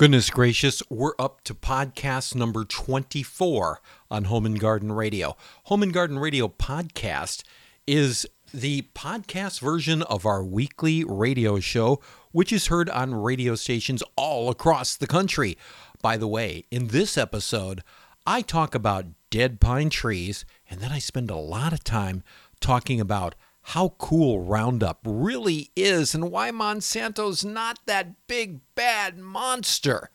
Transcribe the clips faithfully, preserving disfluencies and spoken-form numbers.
Goodness gracious, we're up to podcast number twenty-four on Home and Garden Radio. Home and Garden Radio podcast is the podcast version of our weekly radio show, which is heard on radio stations all across the country. By the way, in this episode, I talk about dead pine trees, and then I spend a lot of time talking about how cool Roundup really is and why Monsanto's not that big, bad monster.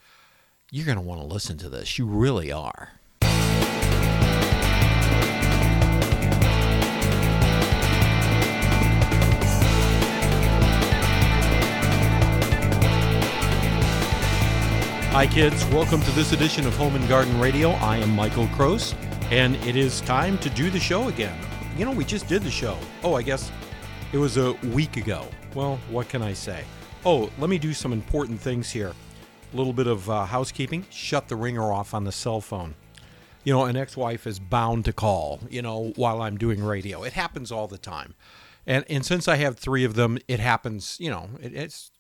You're going to want to listen to this. You really are. Hi, kids. Welcome to this edition of Home and Garden Radio. I am Michael Kroos, and it is time to do the show again. You know, we just did the show. Oh, I guess it was a week ago. Well, what can I say? Oh, let me do some important things here. A little bit of uh, housekeeping. Shut the ringer off on the cell phone. You know, an ex-wife is bound to call, you know, while I'm doing radio. It happens all the time. And and since I have three of them, it happens, you know, it, it's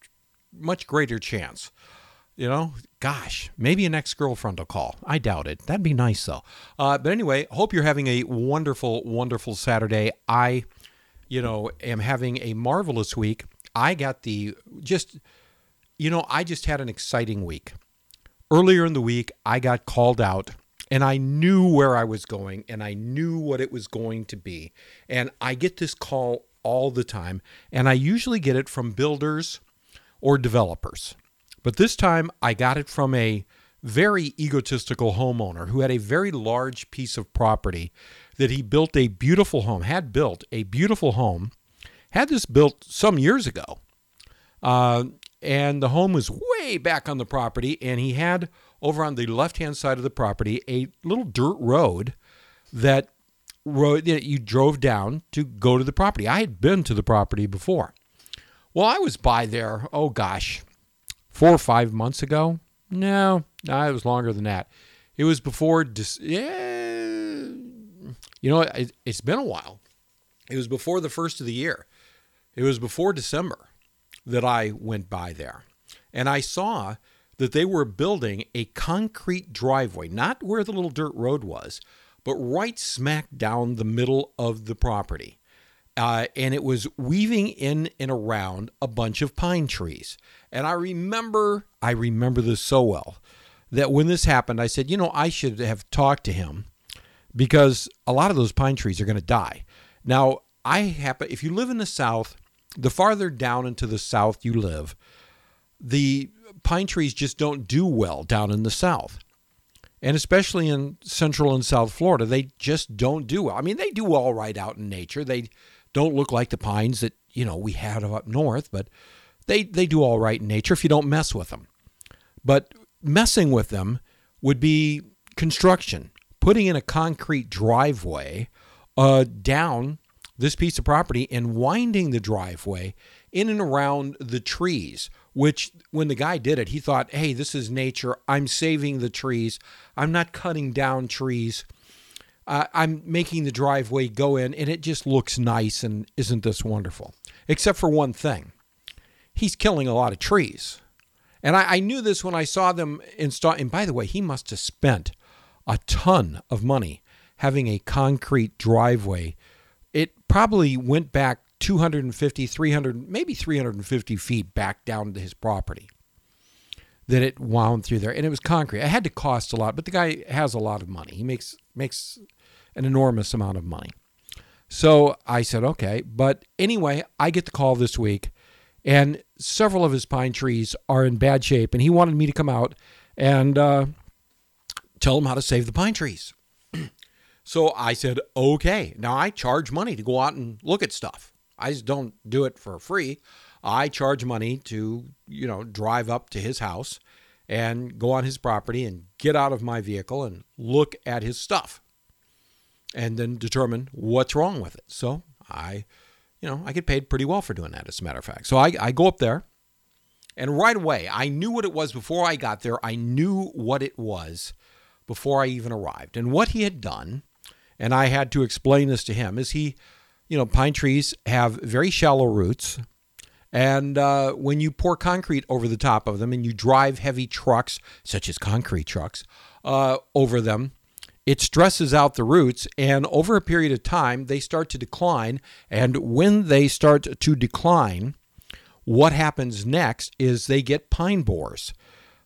much greater chance. You know, gosh, maybe an ex-girlfriend will call. I doubt it. That'd be nice, though. Uh, but anyway, hope you're having a wonderful, wonderful Saturday. I, you know, am having a marvelous week. I got the just, you know, I just had an exciting week. Earlier in the week, I got called out, and I knew where I was going, and I knew what it was going to be. And I get this call all the time, and I usually get it from builders or developers. But this time, I got it from a very egotistical homeowner who had a very large piece of property that he built a beautiful home, had built a beautiful home, had this built some years ago. Uh, and the home was way back on the property, and he had over on the left-hand side of the property a little dirt road that, road, that you drove down to go to the property. I had been to the property before. Well, I was by there, oh gosh, Four or five months ago? No, no, it was longer than that. It was before, De- yeah, you know, it, it's been a while. It was before the first of the year. It was before December that I went by there. And I saw that they were building a concrete driveway, not where the little dirt road was, but right smack down the middle of the property. Uh, and it was weaving in and around a bunch of pine trees. And I remember, I remember this so well, that when this happened, I said, you know, I should have talked to him because a lot of those pine trees are going to die. Now, I happen, if you live in the South, the farther down into the South you live, the pine trees just don't do well down in the South. And especially in Central and South Florida, they just don't do well. I mean, they do all right out in nature. They don't look like the pines that, you know, we had up north, but they, they do all right in nature if you don't mess with them. But messing with them would be construction, putting in a concrete driveway uh, down this piece of property and winding the driveway in and around the trees, which when the guy did it, he thought, hey, this is nature. I'm saving the trees. I'm not cutting down trees. Uh, I'm making the driveway go in, and it just looks nice, and isn't this wonderful? Except for one thing. He's killing a lot of trees. And I, I knew this when I saw them install. And by the way, he must have spent a ton of money having a concrete driveway. It probably went back two hundred fifty, three hundred, maybe three hundred fifty feet back down to his property that it wound through there. And it was concrete. It had to cost a lot, but the guy has a lot of money. He makes makes an enormous amount of money. So I said, okay. But anyway, I get the call this week, and several of his pine trees are in bad shape, and he wanted me to come out and uh, tell him how to save the pine trees. So I said, okay. Now I charge money to go out and look at stuff. I just don't do it for free. I charge money to, you know, drive up to his house and go on his property and get out of my vehicle and look at his stuff and then determine what's wrong with it. So I, you know, I get paid pretty well for doing that, as a matter of fact. So I, I go up there, and right away, I knew what it was before I got there. I knew what it was before I even arrived. And what he had done, and I had to explain this to him, is he, you know, pine trees have very shallow roots And uh, when you pour concrete over the top of them and you drive heavy trucks, such as concrete trucks, uh, over them, it stresses out the roots, and over a period of time, they start to decline. And when they start to decline, what happens next is they get pine borers.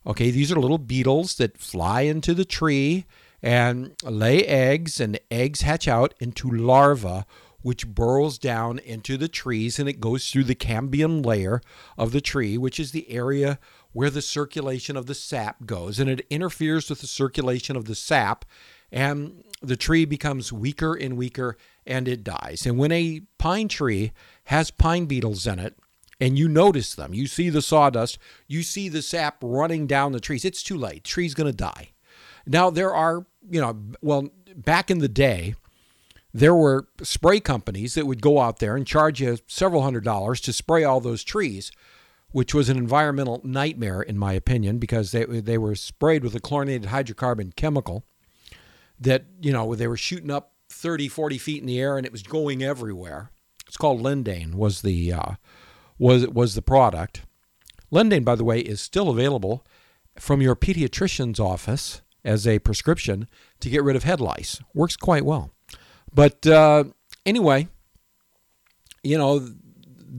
Okay, these are little beetles that fly into the tree and lay eggs, and eggs hatch out into larvae, which burrows down into the trees, and it goes through the cambium layer of the tree, which is the area where the circulation of the sap goes, and it interferes with the circulation of the sap, and the tree becomes weaker and weaker, and it dies. And when a pine tree has pine beetles in it, and you notice them, you see the sawdust, you see the sap running down the trees, it's too late. The tree's going to die. Now, there are, you know, well, back in the day, there were spray companies that would go out there and charge you several hundred dollars to spray all those trees, which was an environmental nightmare, in my opinion, because they they were sprayed with a chlorinated hydrocarbon chemical that, you know, they were shooting up thirty, forty feet in the air, and it was going everywhere. It's called Lindane was the uh, was was the product. Lindane, by the way, is still available from your pediatrician's office as a prescription to get rid of head lice. Works quite well. But uh, anyway, you know,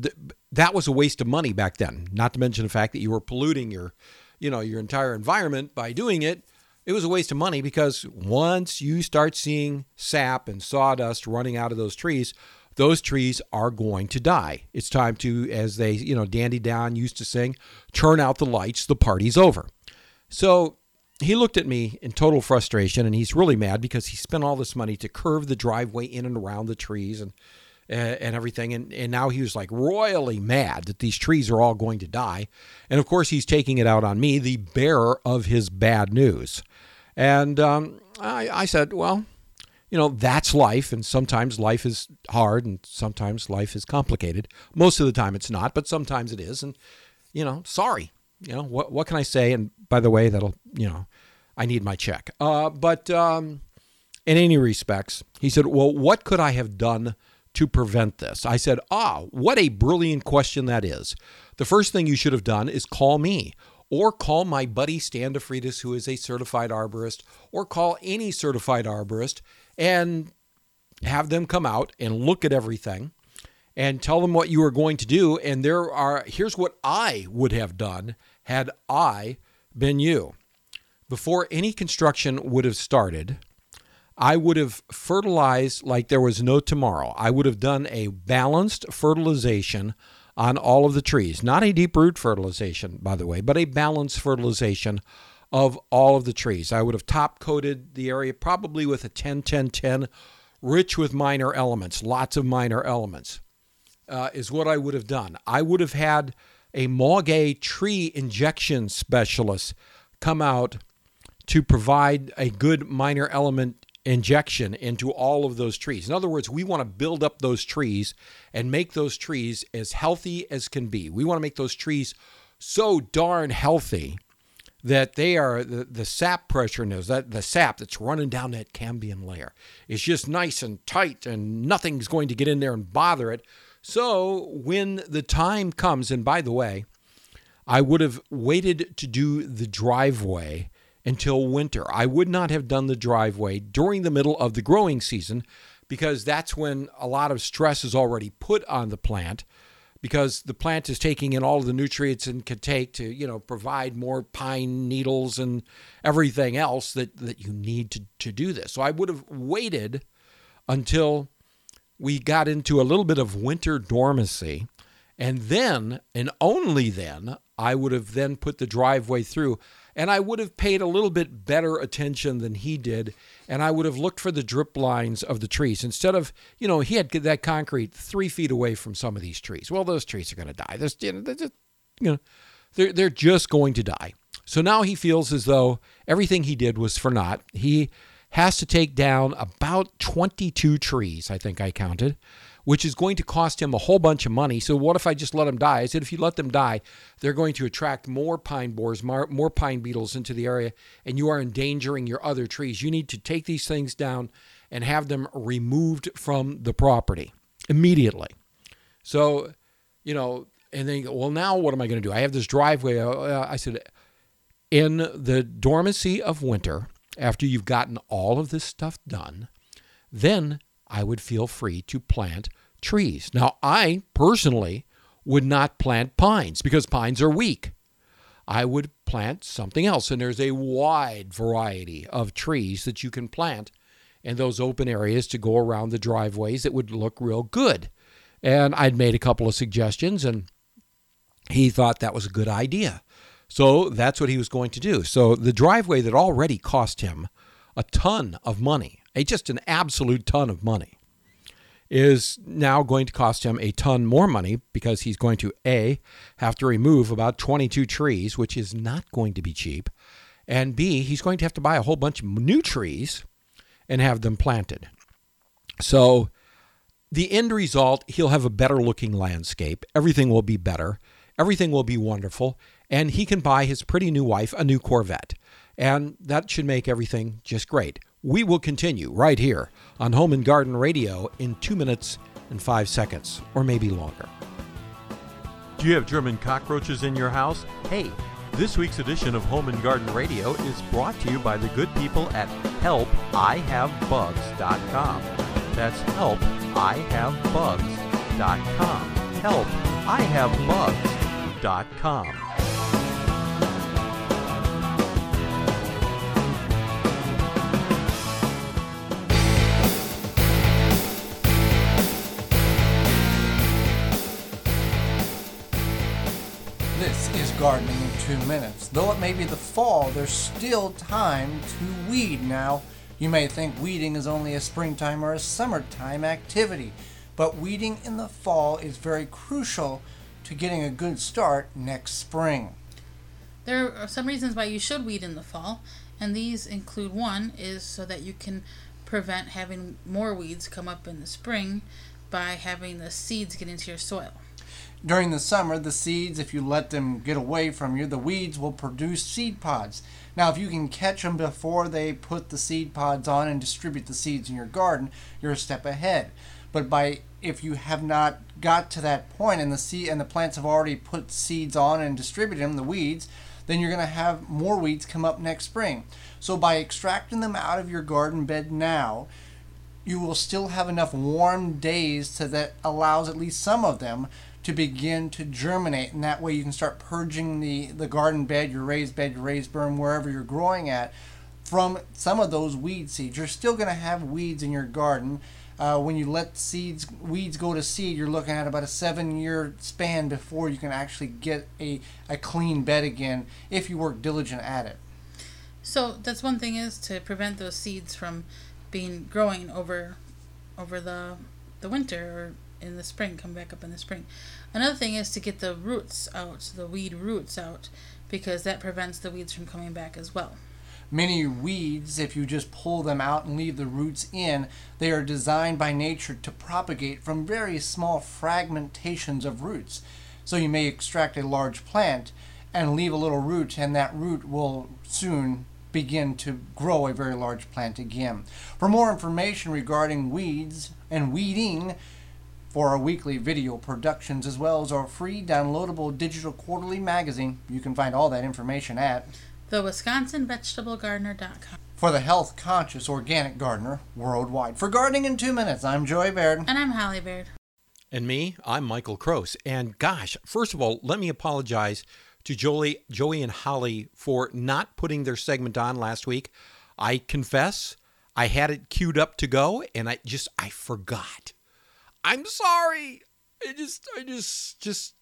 th- that was a waste of money back then, not to mention the fact that you were polluting your, you know, your entire environment by doing it. It was a waste of money because once you start seeing sap and sawdust running out of those trees, those trees are going to die. It's time to, as they, you know, Dandy Don used to sing, turn out the lights, the party's over. So he looked at me in total frustration, and he's really mad because he spent all this money to curve the driveway in and around the trees and uh, and everything. And, and now he was like royally mad that these trees are all going to die. And of course, he's taking it out on me, the bearer of his bad news. And um, I, I said, well, you know, that's life. And sometimes life is hard, and sometimes life is complicated. Most of the time it's not, but sometimes it is. And, you know, sorry. You know, what what can I say? And by the way, that'll, you know, I need my check. Uh, but um, in any respects, he said, well, what could I have done to prevent this? I said, ah, what a brilliant question that is. The first thing you should have done is call me, or call my buddy Stan DeFreitas, who is a certified arborist, or call any certified arborist and have them come out and look at everything and tell them what you are going to do. And there are, here's what I would have done had I been you. Before any construction would have started, I would have fertilized like there was no tomorrow. I would have done a balanced fertilization on all of the trees. Not a deep root fertilization, by the way, but a balanced fertilization of all of the trees. I would have top coated the area probably with a ten ten ten, rich with minor elements, lots of minor elements. Uh, is what I would have done. I would have had a Maugay tree injection specialist come out to provide a good minor element injection into all of those trees. In other words, we want to build up those trees and make those trees as healthy as can be. We want to make those trees so darn healthy that they are, the, the sap pressure knows, that the sap that's running down that cambium layer is just nice and tight, and nothing's going to get in there and bother it. So when the time comes, and by the way, I would have waited to do the driveway until winter. I would not have done the driveway during the middle of the growing season, because that's when a lot of stress is already put on the plant, because the plant is taking in all the nutrients and can take to, you know, provide more pine needles and everything else that, that you need to, to do this. So I would have waited until we got into a little bit of winter dormancy, and then, and only then, I would have then put the driveway through, and I would have paid a little bit better attention than he did, and I would have looked for the drip lines of the trees. Instead of, you know, he had that concrete three feet away from some of these trees. Well, those trees are going to die. They're, you know, they're, just, you know, they're, they're just going to die. So now he feels as though everything he did was for naught. He has to take down about twenty-two trees, I think I counted, which is going to cost him a whole bunch of money. So what if I just let them die? I said, if you let them die, they're going to attract more pine borers, more pine beetles into the area, and you are endangering your other trees. You need to take these things down and have them removed from the property immediately. So, you know, And then you go, well, now what am I going to do? I have this driveway. Uh, I said, in the dormancy of winter, after you've gotten all of this stuff done, then I would feel free to plant trees. Now, I personally would not plant pines because pines are weak. I would plant something else. And there's a wide variety of trees that you can plant in those open areas to go around the driveways that would look real good. And I'd made a couple of suggestions, and he thought that was a good idea. So that's what he was going to do. So the driveway that already cost him a ton of money, a, just an absolute ton of money, is now going to cost him a ton more money because he's going to, A, have to remove about twenty-two trees, which is not going to be cheap, and B, he's going to have to buy a whole bunch of new trees and have them planted. So the end result, he'll have a better looking landscape. Everything will be better. Everything will be wonderful. And he can buy his pretty new wife a new Corvette. And that should make everything just great. We will continue right here on Home and Garden Radio in two minutes and five seconds, or maybe longer. Do you have German cockroaches in your house? Hey, this week's edition of Home and Garden Radio is brought to you by the good people at help I have bugs dot com. That's help I have bugs dot com. help I have bugs dot com. This is Gardening in Two Minutes. Though it may be the fall, there's still time to weed now. You may think weeding is only a springtime or a summertime activity, but weeding in the fall is very crucial to getting a good start next spring. There are some reasons why you should weed in the fall, and these include one is so that you can prevent having more weeds come up in the spring by having the seeds get into your soil. During the summer, the seeds, if you let them get away from you, the weeds will produce seed pods. Now, if you can catch them before they put the seed pods on and distribute the seeds in your garden, you're a step ahead. But by if you have not got to that point and the seed and the plants have already put seeds on and distributed them, the weeds, then you're going to have more weeds come up next spring. So by extracting them out of your garden bed now, you will still have enough warm days so that allows at least some of them to begin to germinate, and that way you can start purging the, the garden bed, your raised bed, your raised berm, wherever you're growing at, from some of those weed seeds. You're still going to have weeds in your garden. Uh, when you let seeds weeds go to seed, you're looking at about a seven-year span before you can actually get a, a clean bed again if you work diligent at it. So that's one thing, is to prevent those seeds from being growing over over the the winter or in the spring, come back up in the spring. Another thing is to get the roots out, the weed roots out, because that prevents the weeds from coming back as well. Many weeds, if you just pull them out and leave the roots in, they are designed by nature to propagate from very small fragmentations of roots. So you may extract a large plant and leave a little root, and that root will soon begin to grow a very large plant again. For more information regarding weeds and weeding, for our weekly video productions, as well as our free downloadable digital quarterly magazine, you can find all that information at the wisconsin vegetable gardener dot com. For the health-conscious organic gardener worldwide. For Gardening in Two Minutes, I'm Joey Baird. And I'm Holly Baird. And me, I'm Michael Kroos. And gosh, first of all, let me apologize to Joey, Joey and Holly for not putting their segment on last week. I confess, I had it queued up to go, and I just, I forgot. I'm sorry. I just, I just, just,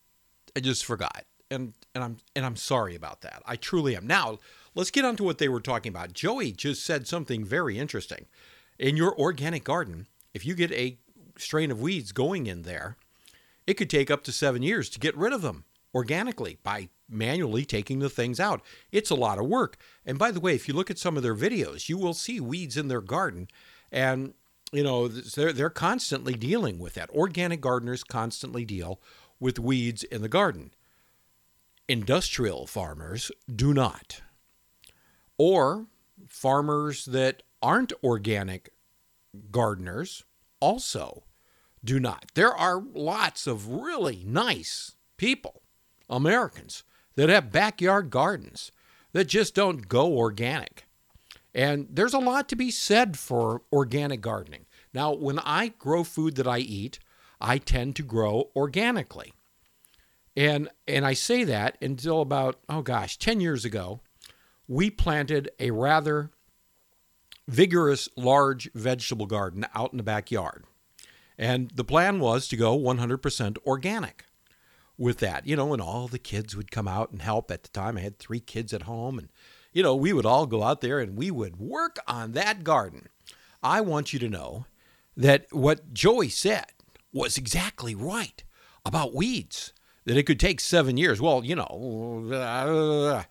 I just forgot. And, and I'm, and I'm sorry about that. I truly am. Now, let's get on to what they were talking about. Joey just said something very interesting. In your organic garden, if you get a strain of weeds going in there, it could take up to seven years to get rid of them organically by manually taking the things out. It's a lot of work. And by the way, if you look at some of their videos, you will see weeds in their garden, and you know, they're, they're constantly dealing with that. Organic gardeners constantly deal with weeds in the garden. Industrial farmers do not. Or farmers that aren't organic gardeners also do not. There are lots of really nice people, Americans, that have backyard gardens that just don't go organic. And there's a lot to be said for organic gardening. Now, when I grow food that I eat, I tend to grow organically. And and I say that until about, oh gosh, ten years ago, we planted a rather vigorous, large vegetable garden out in the backyard. And the plan was to go one hundred percent organic with that. You know, and all the kids would come out and help. At the time, I had three kids at home. And, you know, we would all go out there and we would work on that garden. I want you to know that what Joey said was exactly right about weeds. That it could take seven years. Well, you know, uh,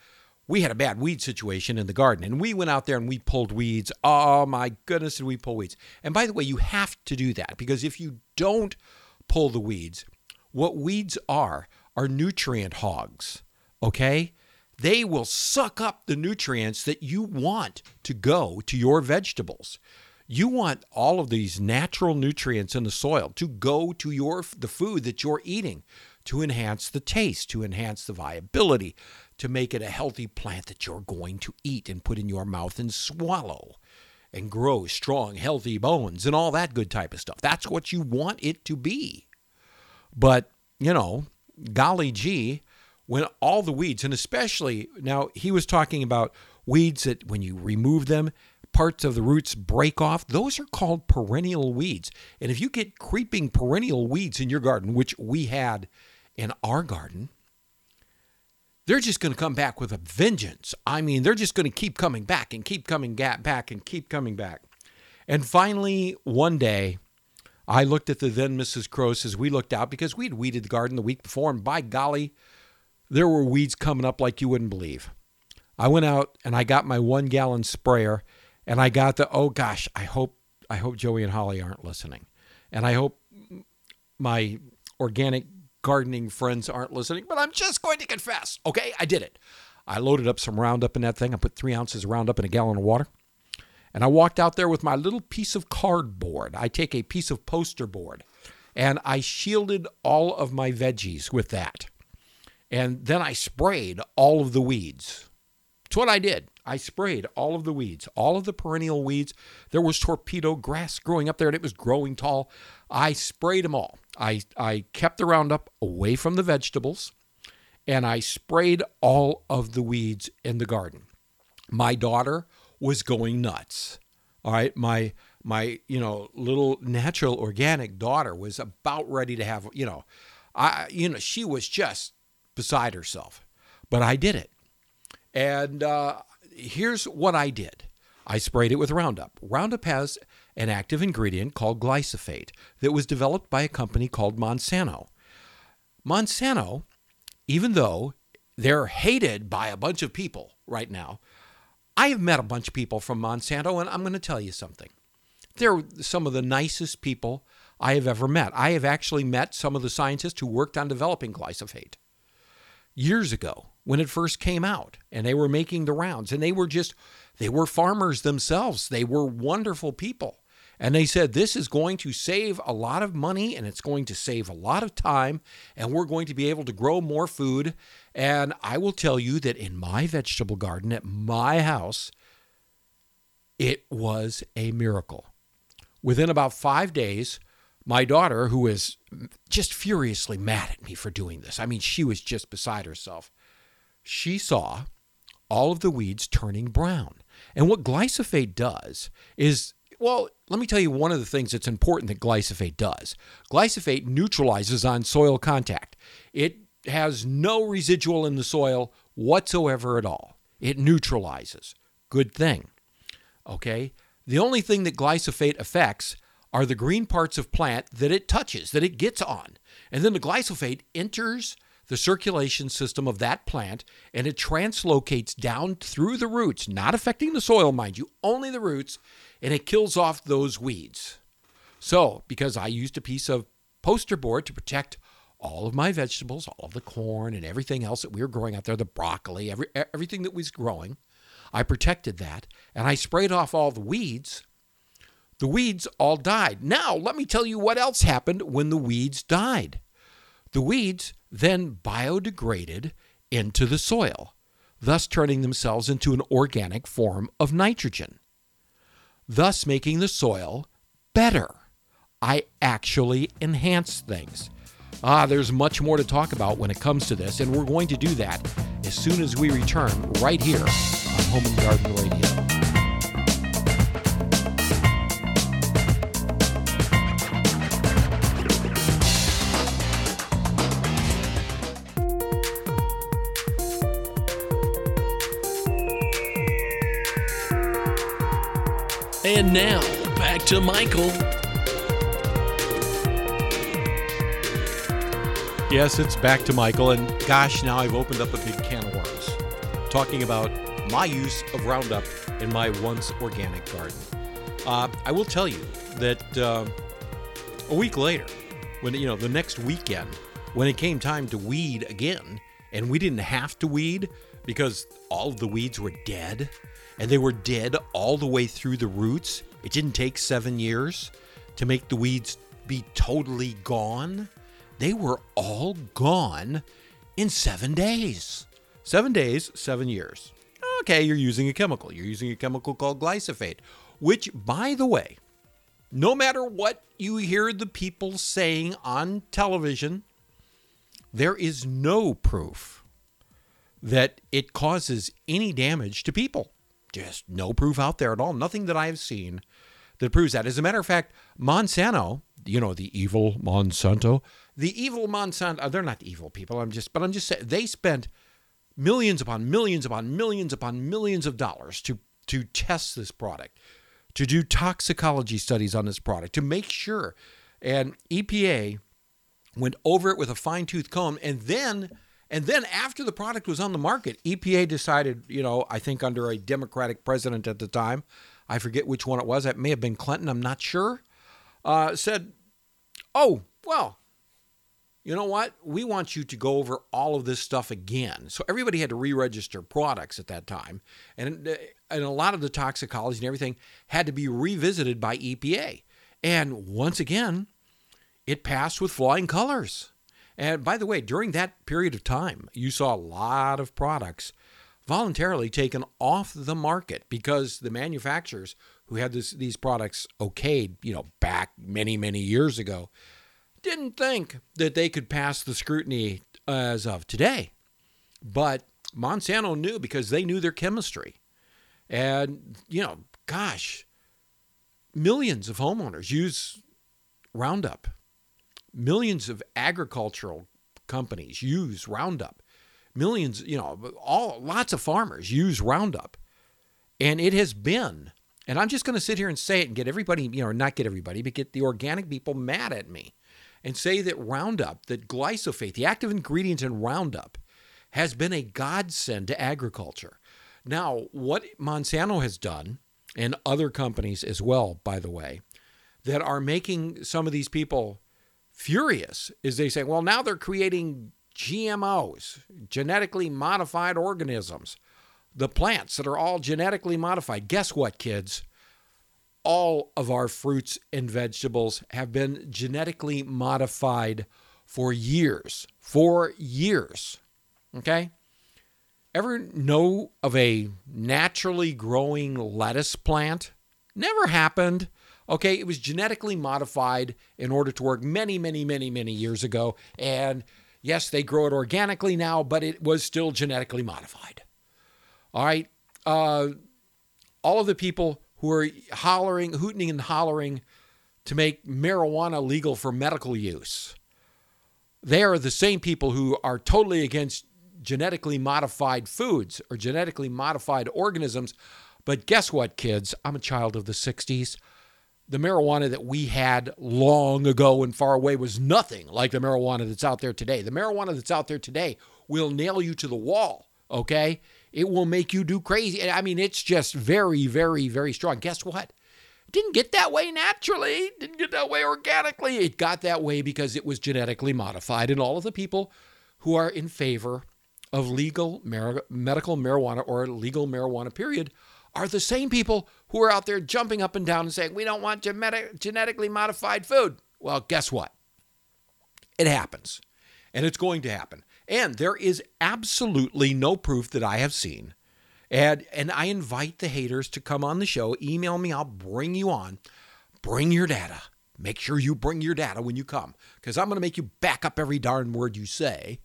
we had a bad weed situation in the garden, and we went out there and we pulled weeds. Oh my goodness, did we pull weeds? And by the way, you have to do that, because if you don't pull the weeds, what weeds are are nutrient hogs. Okay, they will suck up the nutrients that you want to go to your vegetables. You want all of these natural nutrients in the soil to go to your the food that you're eating, to enhance the taste, to enhance the viability, to make it a healthy plant that you're going to eat and put in your mouth and swallow and grow strong, healthy bones and all that good type of stuff. That's what you want it to be. But, you know, golly gee, when all the weeds, and especially now he was talking about weeds that when you remove them, parts of the roots break off. Those are called perennial weeds. And if you get creeping perennial weeds in your garden, which we had in our garden, they're just going to come back with a vengeance. I mean, they're just going to keep coming back and keep coming back and keep coming back. And finally, one day, I looked at the then Missus Kroos as we looked out, because we'd weeded the garden the week before, and by golly, there were weeds coming up like you wouldn't believe. I went out and I got my one-gallon sprayer, and I got the, oh gosh, I hope I hope Joey and Holly aren't listening. And I hope my organic gardening friends aren't listening, but I'm just going to confess, okay? I did it. I loaded up some Roundup in that thing. I put three ounces of Roundup in a gallon of water. And I walked out there with my little piece of cardboard. I take a piece of poster board, and I shielded all of my veggies with that. And then I sprayed all of the weeds. It's what I did. I sprayed all of the weeds, all of the perennial weeds. There was torpedo grass growing up there, and it was growing tall. I sprayed them all. I, I kept the Roundup away from the vegetables, and I sprayed all of the weeds in the garden. My daughter was going nuts. All right, my my you know little natural organic daughter was about ready to have you know, I you know she was just beside herself, but I did it, and. Uh, Here's what I did. I sprayed it with Roundup. Roundup has an active ingredient called glyphosate that was developed by a company called Monsanto. Monsanto, even though they're hated by a bunch of people right now, I have met a bunch of people from Monsanto, and I'm going to tell you something. They're some of the nicest people I have ever met. I have actually met some of the scientists who worked on developing glyphosate years ago, when it first came out, and they were making the rounds, and they were just, they were farmers themselves. They were wonderful people. And they said, this is going to save a lot of money, and it's going to save a lot of time, and we're going to be able to grow more food. And I will tell you that in my vegetable garden at my house, it was a miracle. Within about five days, my daughter, who is just furiously mad at me for doing this, I mean, she was just beside herself. She saw all of the weeds turning brown. And what glyphosate does is, well, let me tell you one of the things that's important that glyphosate does. Glyphosate neutralizes on soil contact. It has no residual in the soil whatsoever at all. It neutralizes. Good thing. Okay? The only thing that glyphosate affects are the green parts of plant that it touches, that it gets on. And then the glyphosate enters the circulation system of that plant, and it translocates down through the roots, not affecting the soil, mind you, only the roots, and it kills off those weeds. So, because I used a piece of poster board to protect all of my vegetables, all of the corn and everything else that we were growing out there, the broccoli, every, everything that was growing, I protected that, and I sprayed off all the weeds. The weeds all died. Now, let me tell you what else happened when the weeds died. The weeds then biodegraded into the soil, thus turning themselves into an organic form of nitrogen, thus making the soil better. I actually enhance things. Ah, there's much more to talk about when it comes to this, and we're going to do that as soon as we return right here on Home and Garden Radio. And now, back to Michael. Yes, it's back to Michael, and gosh, now I've opened up a big can of worms, talking about my use of Roundup in my once organic garden. Uh, I will tell you that uh, a week later, when you know the next weekend, when it came time to weed again, and we didn't have to weed because all of the weeds were dead, and they were dead all the way through the roots. It didn't take seven years to make the weeds be totally gone. They were all gone in seven days. Seven days, seven years. Okay, you're using a chemical. You're using a chemical called glyphosate, which, by the way, no matter what you hear the people saying on television, there is no proof that it causes any damage to people. Just no proof out there at all. Nothing that I've seen that proves that. As a matter of fact, Monsanto, you know, the evil Monsanto, the evil Monsanto, they're not evil people, I'm just, but I'm just saying, they spent millions upon millions upon millions upon millions of dollars to, to test this product, to do toxicology studies on this product, to make sure. And E P A went over it with a fine-tooth comb, and then... And then after the product was on the market, E P A decided, you know, I think under a Democratic president at the time, I forget which one it was, it may have been Clinton, I'm not sure, uh, said, oh, well, you know what? We want you to go over all of this stuff again. So everybody had to re-register products at that time. And, and a lot of the toxicology and everything had to be revisited by E P A. And once again, it passed with flying colors. And by the way, during that period of time, you saw a lot of products voluntarily taken off the market because the manufacturers who had this, these products okayed, you know, back many, many years ago, didn't think that they could pass the scrutiny as of today. But Monsanto knew because they knew their chemistry. And, you know, gosh, millions of homeowners use Roundup. Millions of agricultural companies use Roundup. Millions, you know, all lots of farmers use Roundup. And it has been, and I'm just going to sit here and say it and get everybody, you know, not get everybody, but get the organic people mad at me and say that Roundup, that glyphosate, the active ingredient in Roundup, has been a godsend to agriculture. Now, what Monsanto has done, and other companies as well, by the way, that are making some of these people furious is they say, well, now they're creating G M Os, genetically modified organisms, the plants that are all genetically modified. Guess what, kids? All of our fruits and vegetables have been genetically modified for years, for years, okay? Ever know of a naturally growing lettuce plant? Never happened. Okay, it was genetically modified in order to work many, many, many, many years ago. And yes, they grow it organically now, but it was still genetically modified. All right. Uh, all of the people who are hollering, hooting and hollering to make marijuana legal for medical use, they are the same people who are totally against genetically modified foods or genetically modified organisms. But guess what, kids? I'm a child of the sixties. The marijuana that we had long ago and far away was nothing like the marijuana that's out there today. The marijuana that's out there today will nail you to the wall, okay? It will make you do crazy. I mean, it's just very, very, very strong. Guess what? It didn't get that way naturally. It didn't get that way organically. It got that way because it was genetically modified. And all of the people who are in favor of legal mar- medical marijuana or legal marijuana, period, are the same people who are out there jumping up and down and saying, we don't want genetic, genetically modified food. Well, guess what? It happens. and it's going to happen. And there is absolutely no proof that I have seen. And, and I invite the haters to come on the show. Email me. I'll bring you on. Bring your data. Make sure you bring your data when you come, because I'm going to make you back up every darn word you say.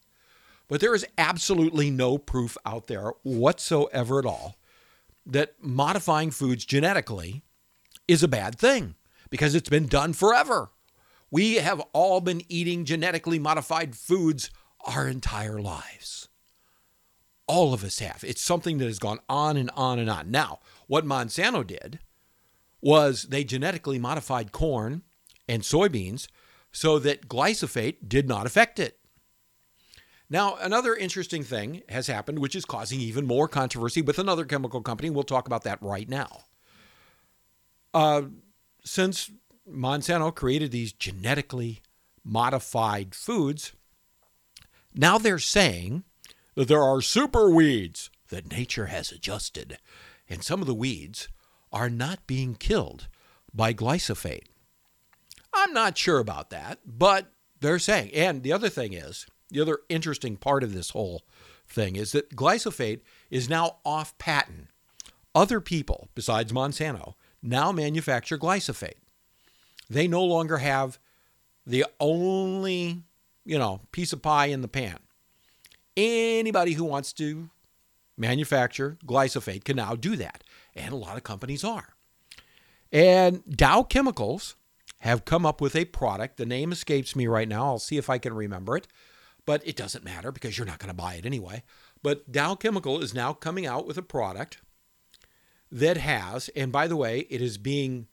But there is absolutely no proof out there whatsoever at all that modifying foods genetically is a bad thing, because it's been done forever. We have all been eating genetically modified foods our entire lives. All of us have. It's something that has gone on and on and on. Now, what Monsanto did was they genetically modified corn and soybeans so that glyphosate did not affect it. Now, another interesting thing has happened, which is causing even more controversy with another chemical company. We'll talk about that right now. Uh, since Monsanto created these genetically modified foods, now they're saying that there are super weeds that nature has adjusted, and some of the weeds are not being killed by glyphosate. I'm not sure about that, but they're saying. And the other thing is, the other interesting part of this whole thing is that glyphosate is now off patent. Other people besides Monsanto now manufacture glyphosate. They no longer have the only, you know, piece of pie in the pan. Anybody who wants to manufacture glyphosate can now do that. And a lot of companies are. And Dow Chemicals have come up with a product. The name escapes me right now. I'll see if I can remember it. But it doesn't matter, because you're not going to buy it anyway. But Dow Chemical is now coming out with a product that has, and by the way, it is being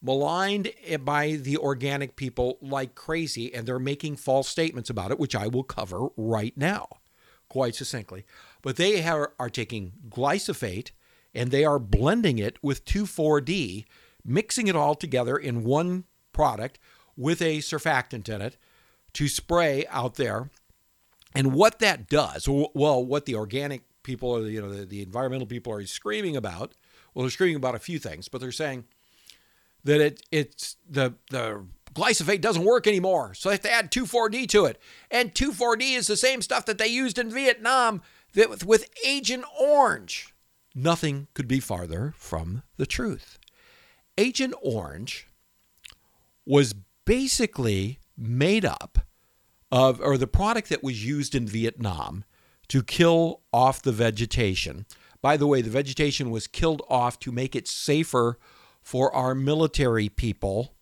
maligned by the organic people like crazy, and they're making false statements about it, which I will cover right now quite succinctly. But they are, are taking glyphosate, and they are blending it with two four-D, mixing it all together in one product with a surfactant in it to spray out there. And what that does, well, what the organic people, or you know, the, the environmental people are screaming about, well, they're screaming about a few things, but they're saying that it it's the the glyphosate doesn't work anymore, so they have to add two four-D to it. And two four-D is the same stuff that they used in Vietnam with, with Agent Orange. Nothing could be farther from the truth. Agent Orange was basically made up of, or the product that was used in Vietnam to kill off the vegetation. By the way, the vegetation was killed off to make it safer for our military people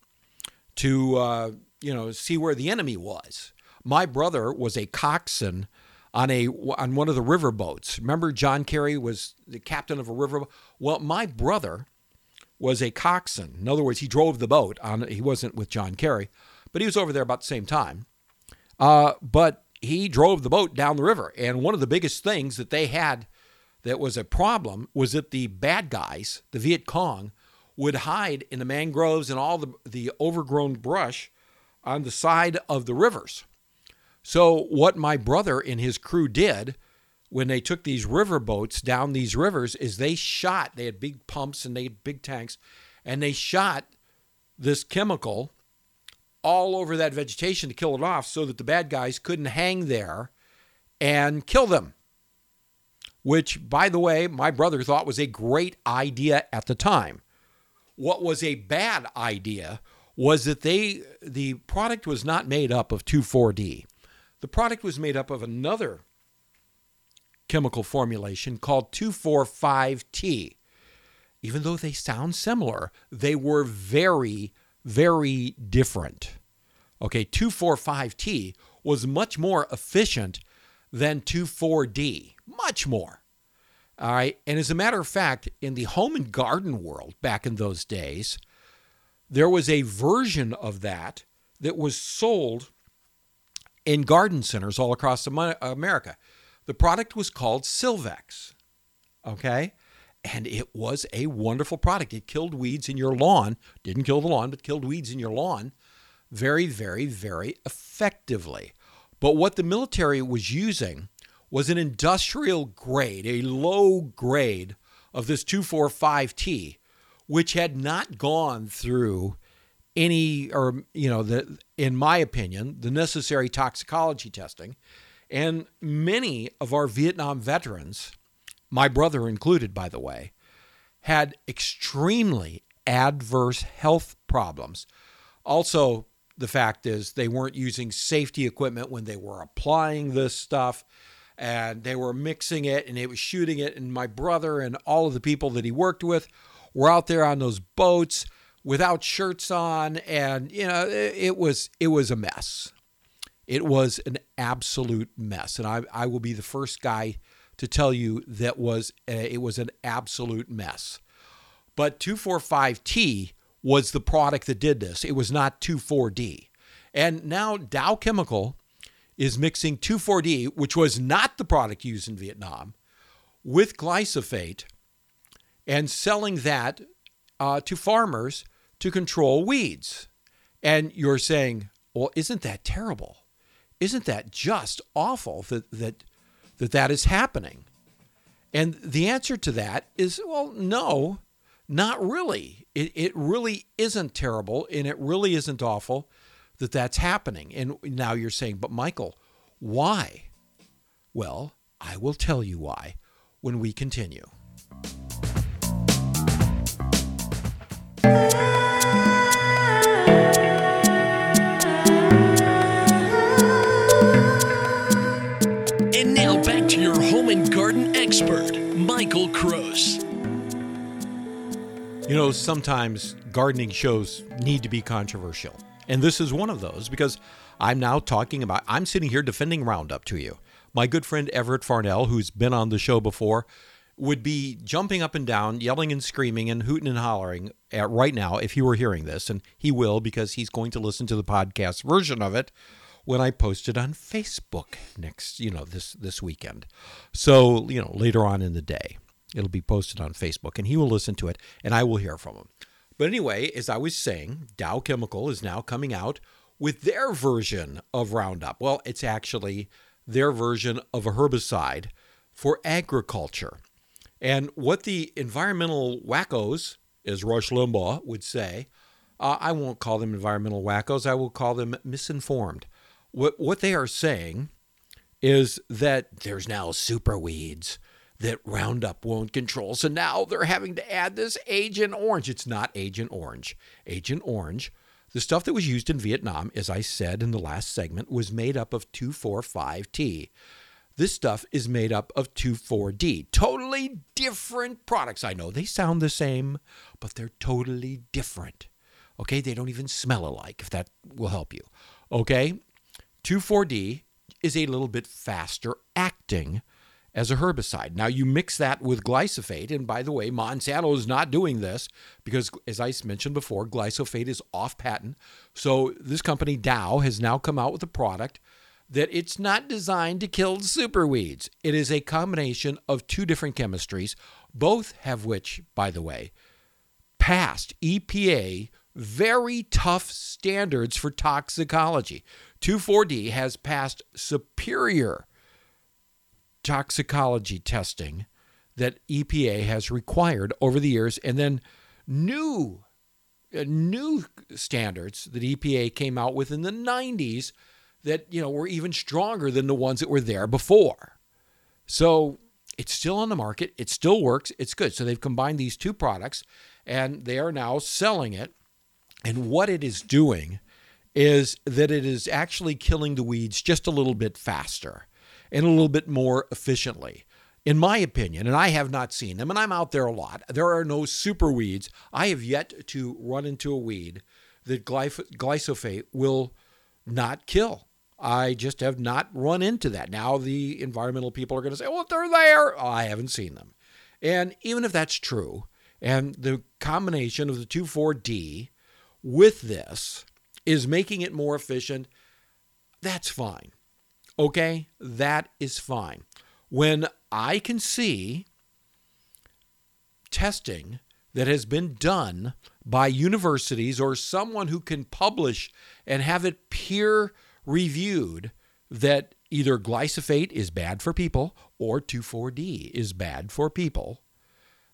to, uh, you know, see where the enemy was. My brother was a coxswain on a on one of the riverboats. Remember, John Kerry was the captain of a riverboat. Well, my brother was a coxswain. In other words, he drove the boat. On he wasn't with John Kerry, but he was over there about the same time. Uh, but he drove the boat down the river. And one of the biggest things that they had that was a problem was that the bad guys, the Viet Cong, would hide in the mangroves and all the, the overgrown brush on the side of the rivers. So what my brother and his crew did when they took these river boats down these rivers is they shot, they had big pumps and they had big tanks, and they shot this chemical all over that vegetation to kill it off so that the bad guys couldn't hang there and kill them. Which, by the way, my brother thought was a great idea at the time. What was a bad idea was that they the product was not made up of two four-D. The product was made up of another chemical formulation called two four five T. Even though they sound similar, they were very, very different. Okay, two four five T was much more efficient than two four-D, much more. All right. And as a matter of fact, in the home and garden world back in those days, there was a version of that that was sold in garden centers all across America. The product was called Silvex. Okay. And it was a wonderful product. It killed weeds in your lawn. Didn't kill the lawn, but killed weeds in your lawn very, very, very effectively. But what the military was using was an industrial grade, a low grade of this two four five T, which had not gone through any, or, you know, the, in my opinion, the necessary toxicology testing. And many of our Vietnam veterans, my brother included, by the way, had extremely adverse health problems. Also, the fact is they weren't using safety equipment when they were applying this stuff, and they were mixing it and it was shooting it. And my brother and all of the people that he worked with were out there on those boats without shirts on. And, you know, it was, it was a mess. It was an absolute mess. And I, I will be the first guy to tell you that was a, it was an absolute mess. But two four five T was the product that did this. It was not two four D. And now Dow Chemical is mixing two four D, which was not the product used in Vietnam, with glyphosate and selling that uh, to farmers to control weeds. And you're saying, well, isn't that terrible? Isn't that just awful that that that, that is happening? And the answer to that is, well, no, not really. It, it really isn't terrible, and it really isn't awful that that's happening. And now you're saying, but Michael, why? Well, I will tell you why when we continue. And now back to your home and garden expert, Michael Kroos. You know, sometimes gardening shows need to be controversial. And this is one of those, because I'm now talking about, I'm sitting here defending Roundup to you. My good friend Everett Farnell, who's been on the show before, would be jumping up and down, yelling and screaming and hooting and hollering at right now if he were hearing this. And he will, because he's going to listen to the podcast version of it when I post it on Facebook next, you know, this, this weekend. So, you know, later on in the day, it'll be posted on Facebook, and he will listen to it and I will hear from him. But anyway, as I was saying, Dow Chemical is now coming out with their version of Roundup. Well, it's actually their version of a herbicide for agriculture. And what the environmental wackos, as Rush Limbaugh would say, uh, I won't call them environmental wackos, I will call them misinformed. What, what they are saying is that there's now superweeds that Roundup won't control. So now they're having to add this Agent Orange. It's not Agent Orange. Agent Orange, the stuff that was used in Vietnam, as I said in the last segment, was made up of two four five T. This stuff is made up of two four D. Totally different products. I know they sound the same, but they're totally different. Okay? They don't even smell alike, if that will help you. Okay? two four D is a little bit faster acting as a herbicide. Now, you mix that with glyphosate, and by the way, Monsanto is not doing this because, as I mentioned before, glyphosate is off patent. So this company, Dow, has now come out with a product that it's not designed to kill superweeds. It is a combination of two different chemistries, both have which, by the way, passed E P A very tough standards for toxicology. two four D has passed superior toxicology testing that E P A has required over the years, and then new uh, new standards that E P A came out with in the nineties that, you know, were even stronger than the ones that were there before. So it's still on the market, it still works, it's good. So they've combined these two products and they are now selling it. And what it is doing is that it is actually killing the weeds just a little bit faster and a little bit more efficiently. In my opinion, and I have not seen them, and I'm out there a lot, there are no super weeds. I have yet to run into a weed that glyph- glyphosate will not kill. I just have not run into that. Now the environmental people are going to say, well, they're there. Oh, I haven't seen them. And even if that's true, and the combination of the two four D with this is making it more efficient, that's fine. Okay, that is fine. When I can see testing that has been done by universities or someone who can publish and have it peer reviewed that either glyphosate is bad for people or two four D is bad for people,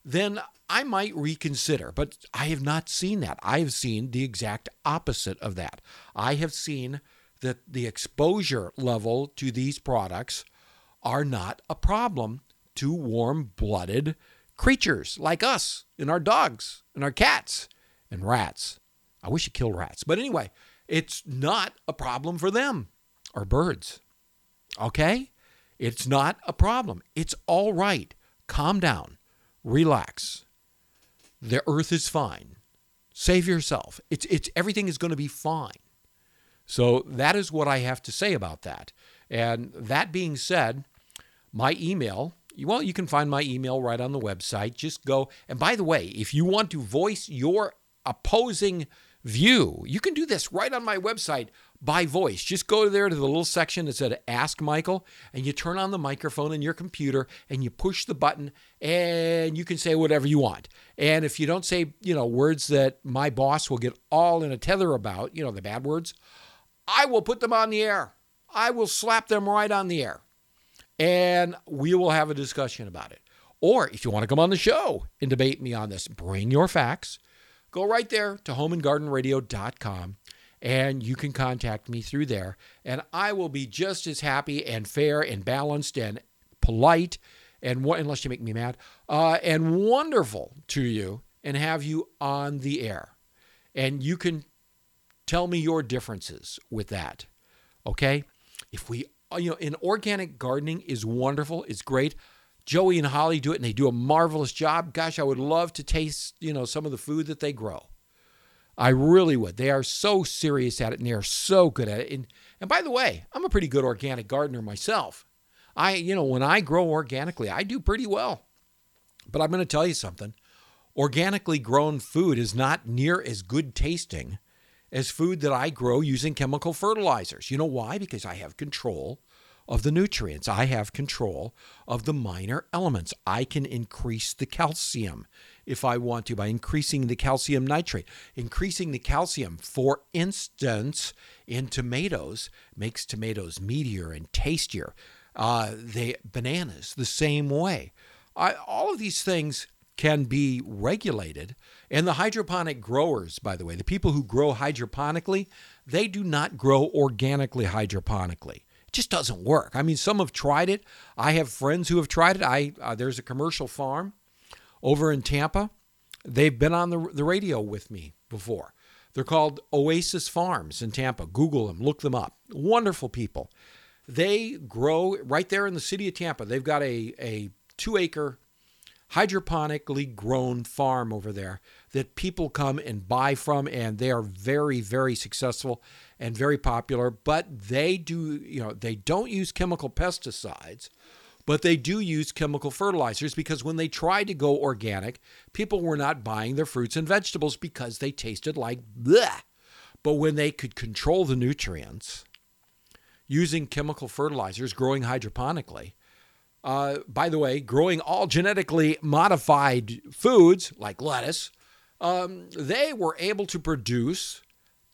then I might reconsider. But I have not seen that. I have seen the exact opposite of that. I have seen that the exposure level to these products are not a problem to warm-blooded creatures like us and our dogs and our cats and rats. I wish you killed rats. But anyway, it's not a problem for them or birds. Okay? It's not a problem. It's all right. Calm down. Relax. The earth is fine. Save yourself. It's it's everything is going to be fine. So that is what I have to say about that. And that being said, my email, well, you can find my email right on the website. Just go. And by the way, if you want to voice your opposing view, you can do this right on my website by voice. Just go there to the little section that said Ask Michael, and you turn on the microphone in your computer, and you push the button, and you can say whatever you want. And if you don't say, you know, words that my boss will get all in a tether about, you know, the bad words, I will put them on the air. I will slap them right on the air, and we will have a discussion about it. Or if you want to come on the show and debate me on this, bring your facts. Go right there to home and garden radio dot com, and you can contact me through there, and I will be just as happy and fair and balanced and polite, and what, unless you make me mad, uh, and wonderful to you, and have you on the air. And you can tell me your differences with that, okay? If we, you know, in organic gardening is wonderful. It's great. Joey and Holly do it, and they do a marvelous job. Gosh, I would love to taste, you know, some of the food that they grow. I really would. They are so serious at it, and they are so good at it. And, and by the way, I'm a pretty good organic gardener myself. I, you know, when I grow organically, I do pretty well. But I'm going to tell you something. Organically grown food is not near as good tasting as food that I grow using chemical fertilizers. You know why? Because I have control of the nutrients. I have control of the minor elements. I can increase the calcium if I want to by increasing the calcium nitrate. Increasing the calcium, for instance, in tomatoes makes tomatoes meatier and tastier. Uh, they, bananas, the same way. I, all of these things can be regulated. And the hydroponic growers, by the way, the people who grow hydroponically, they do not grow organically hydroponically. It just doesn't work. I mean, some have tried it. I have friends who have tried it. I uh, there's a commercial farm over in Tampa. They've been on the, the radio with me before. They're called Oasis Farms in Tampa. Google them. Look them up. Wonderful people. They grow right there in the city of Tampa. They've got a, a two-acre hydroponically grown farm over there that people come and buy from, and they are very, very successful and very popular. But they do, you know, they don't use chemical pesticides, but they do use chemical fertilizers, because when they tried to go organic, people were not buying their fruits and vegetables because they tasted like bleh. But when they could control the nutrients using chemical fertilizers, growing hydroponically, Uh, by the way, growing all genetically modified foods like lettuce, um, they were able to produce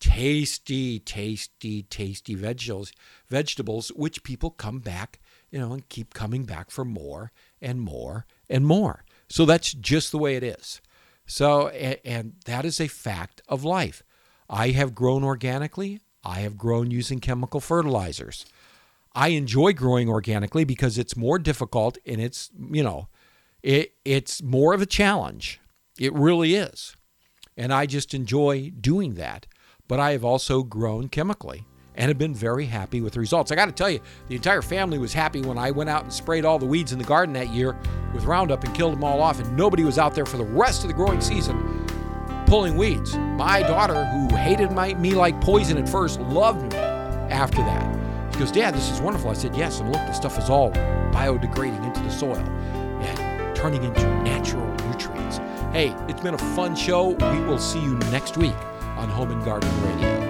tasty, tasty, tasty vegetables, vegetables, which people come back, you know, and keep coming back for more and more and more. So that's just the way it is. So, and, and that is a fact of life. I have grown organically. I have grown using chemical fertilizers. I enjoy growing organically because it's more difficult, and it's, you know, it it's more of a challenge. It really is. And I just enjoy doing that. But I have also grown chemically and have been very happy with the results. I got to tell you, the entire family was happy when I went out and sprayed all the weeds in the garden that year with Roundup and killed them all off, and nobody was out there for the rest of the growing season pulling weeds. My daughter, who hated my, me like poison at first, loved me after that. She goes, "Dad, this is wonderful." I said, "Yes, and look, the stuff is all biodegrading into the soil and turning into natural nutrients." Hey, it's been a fun show. We will see you next week on Home and Garden Radio.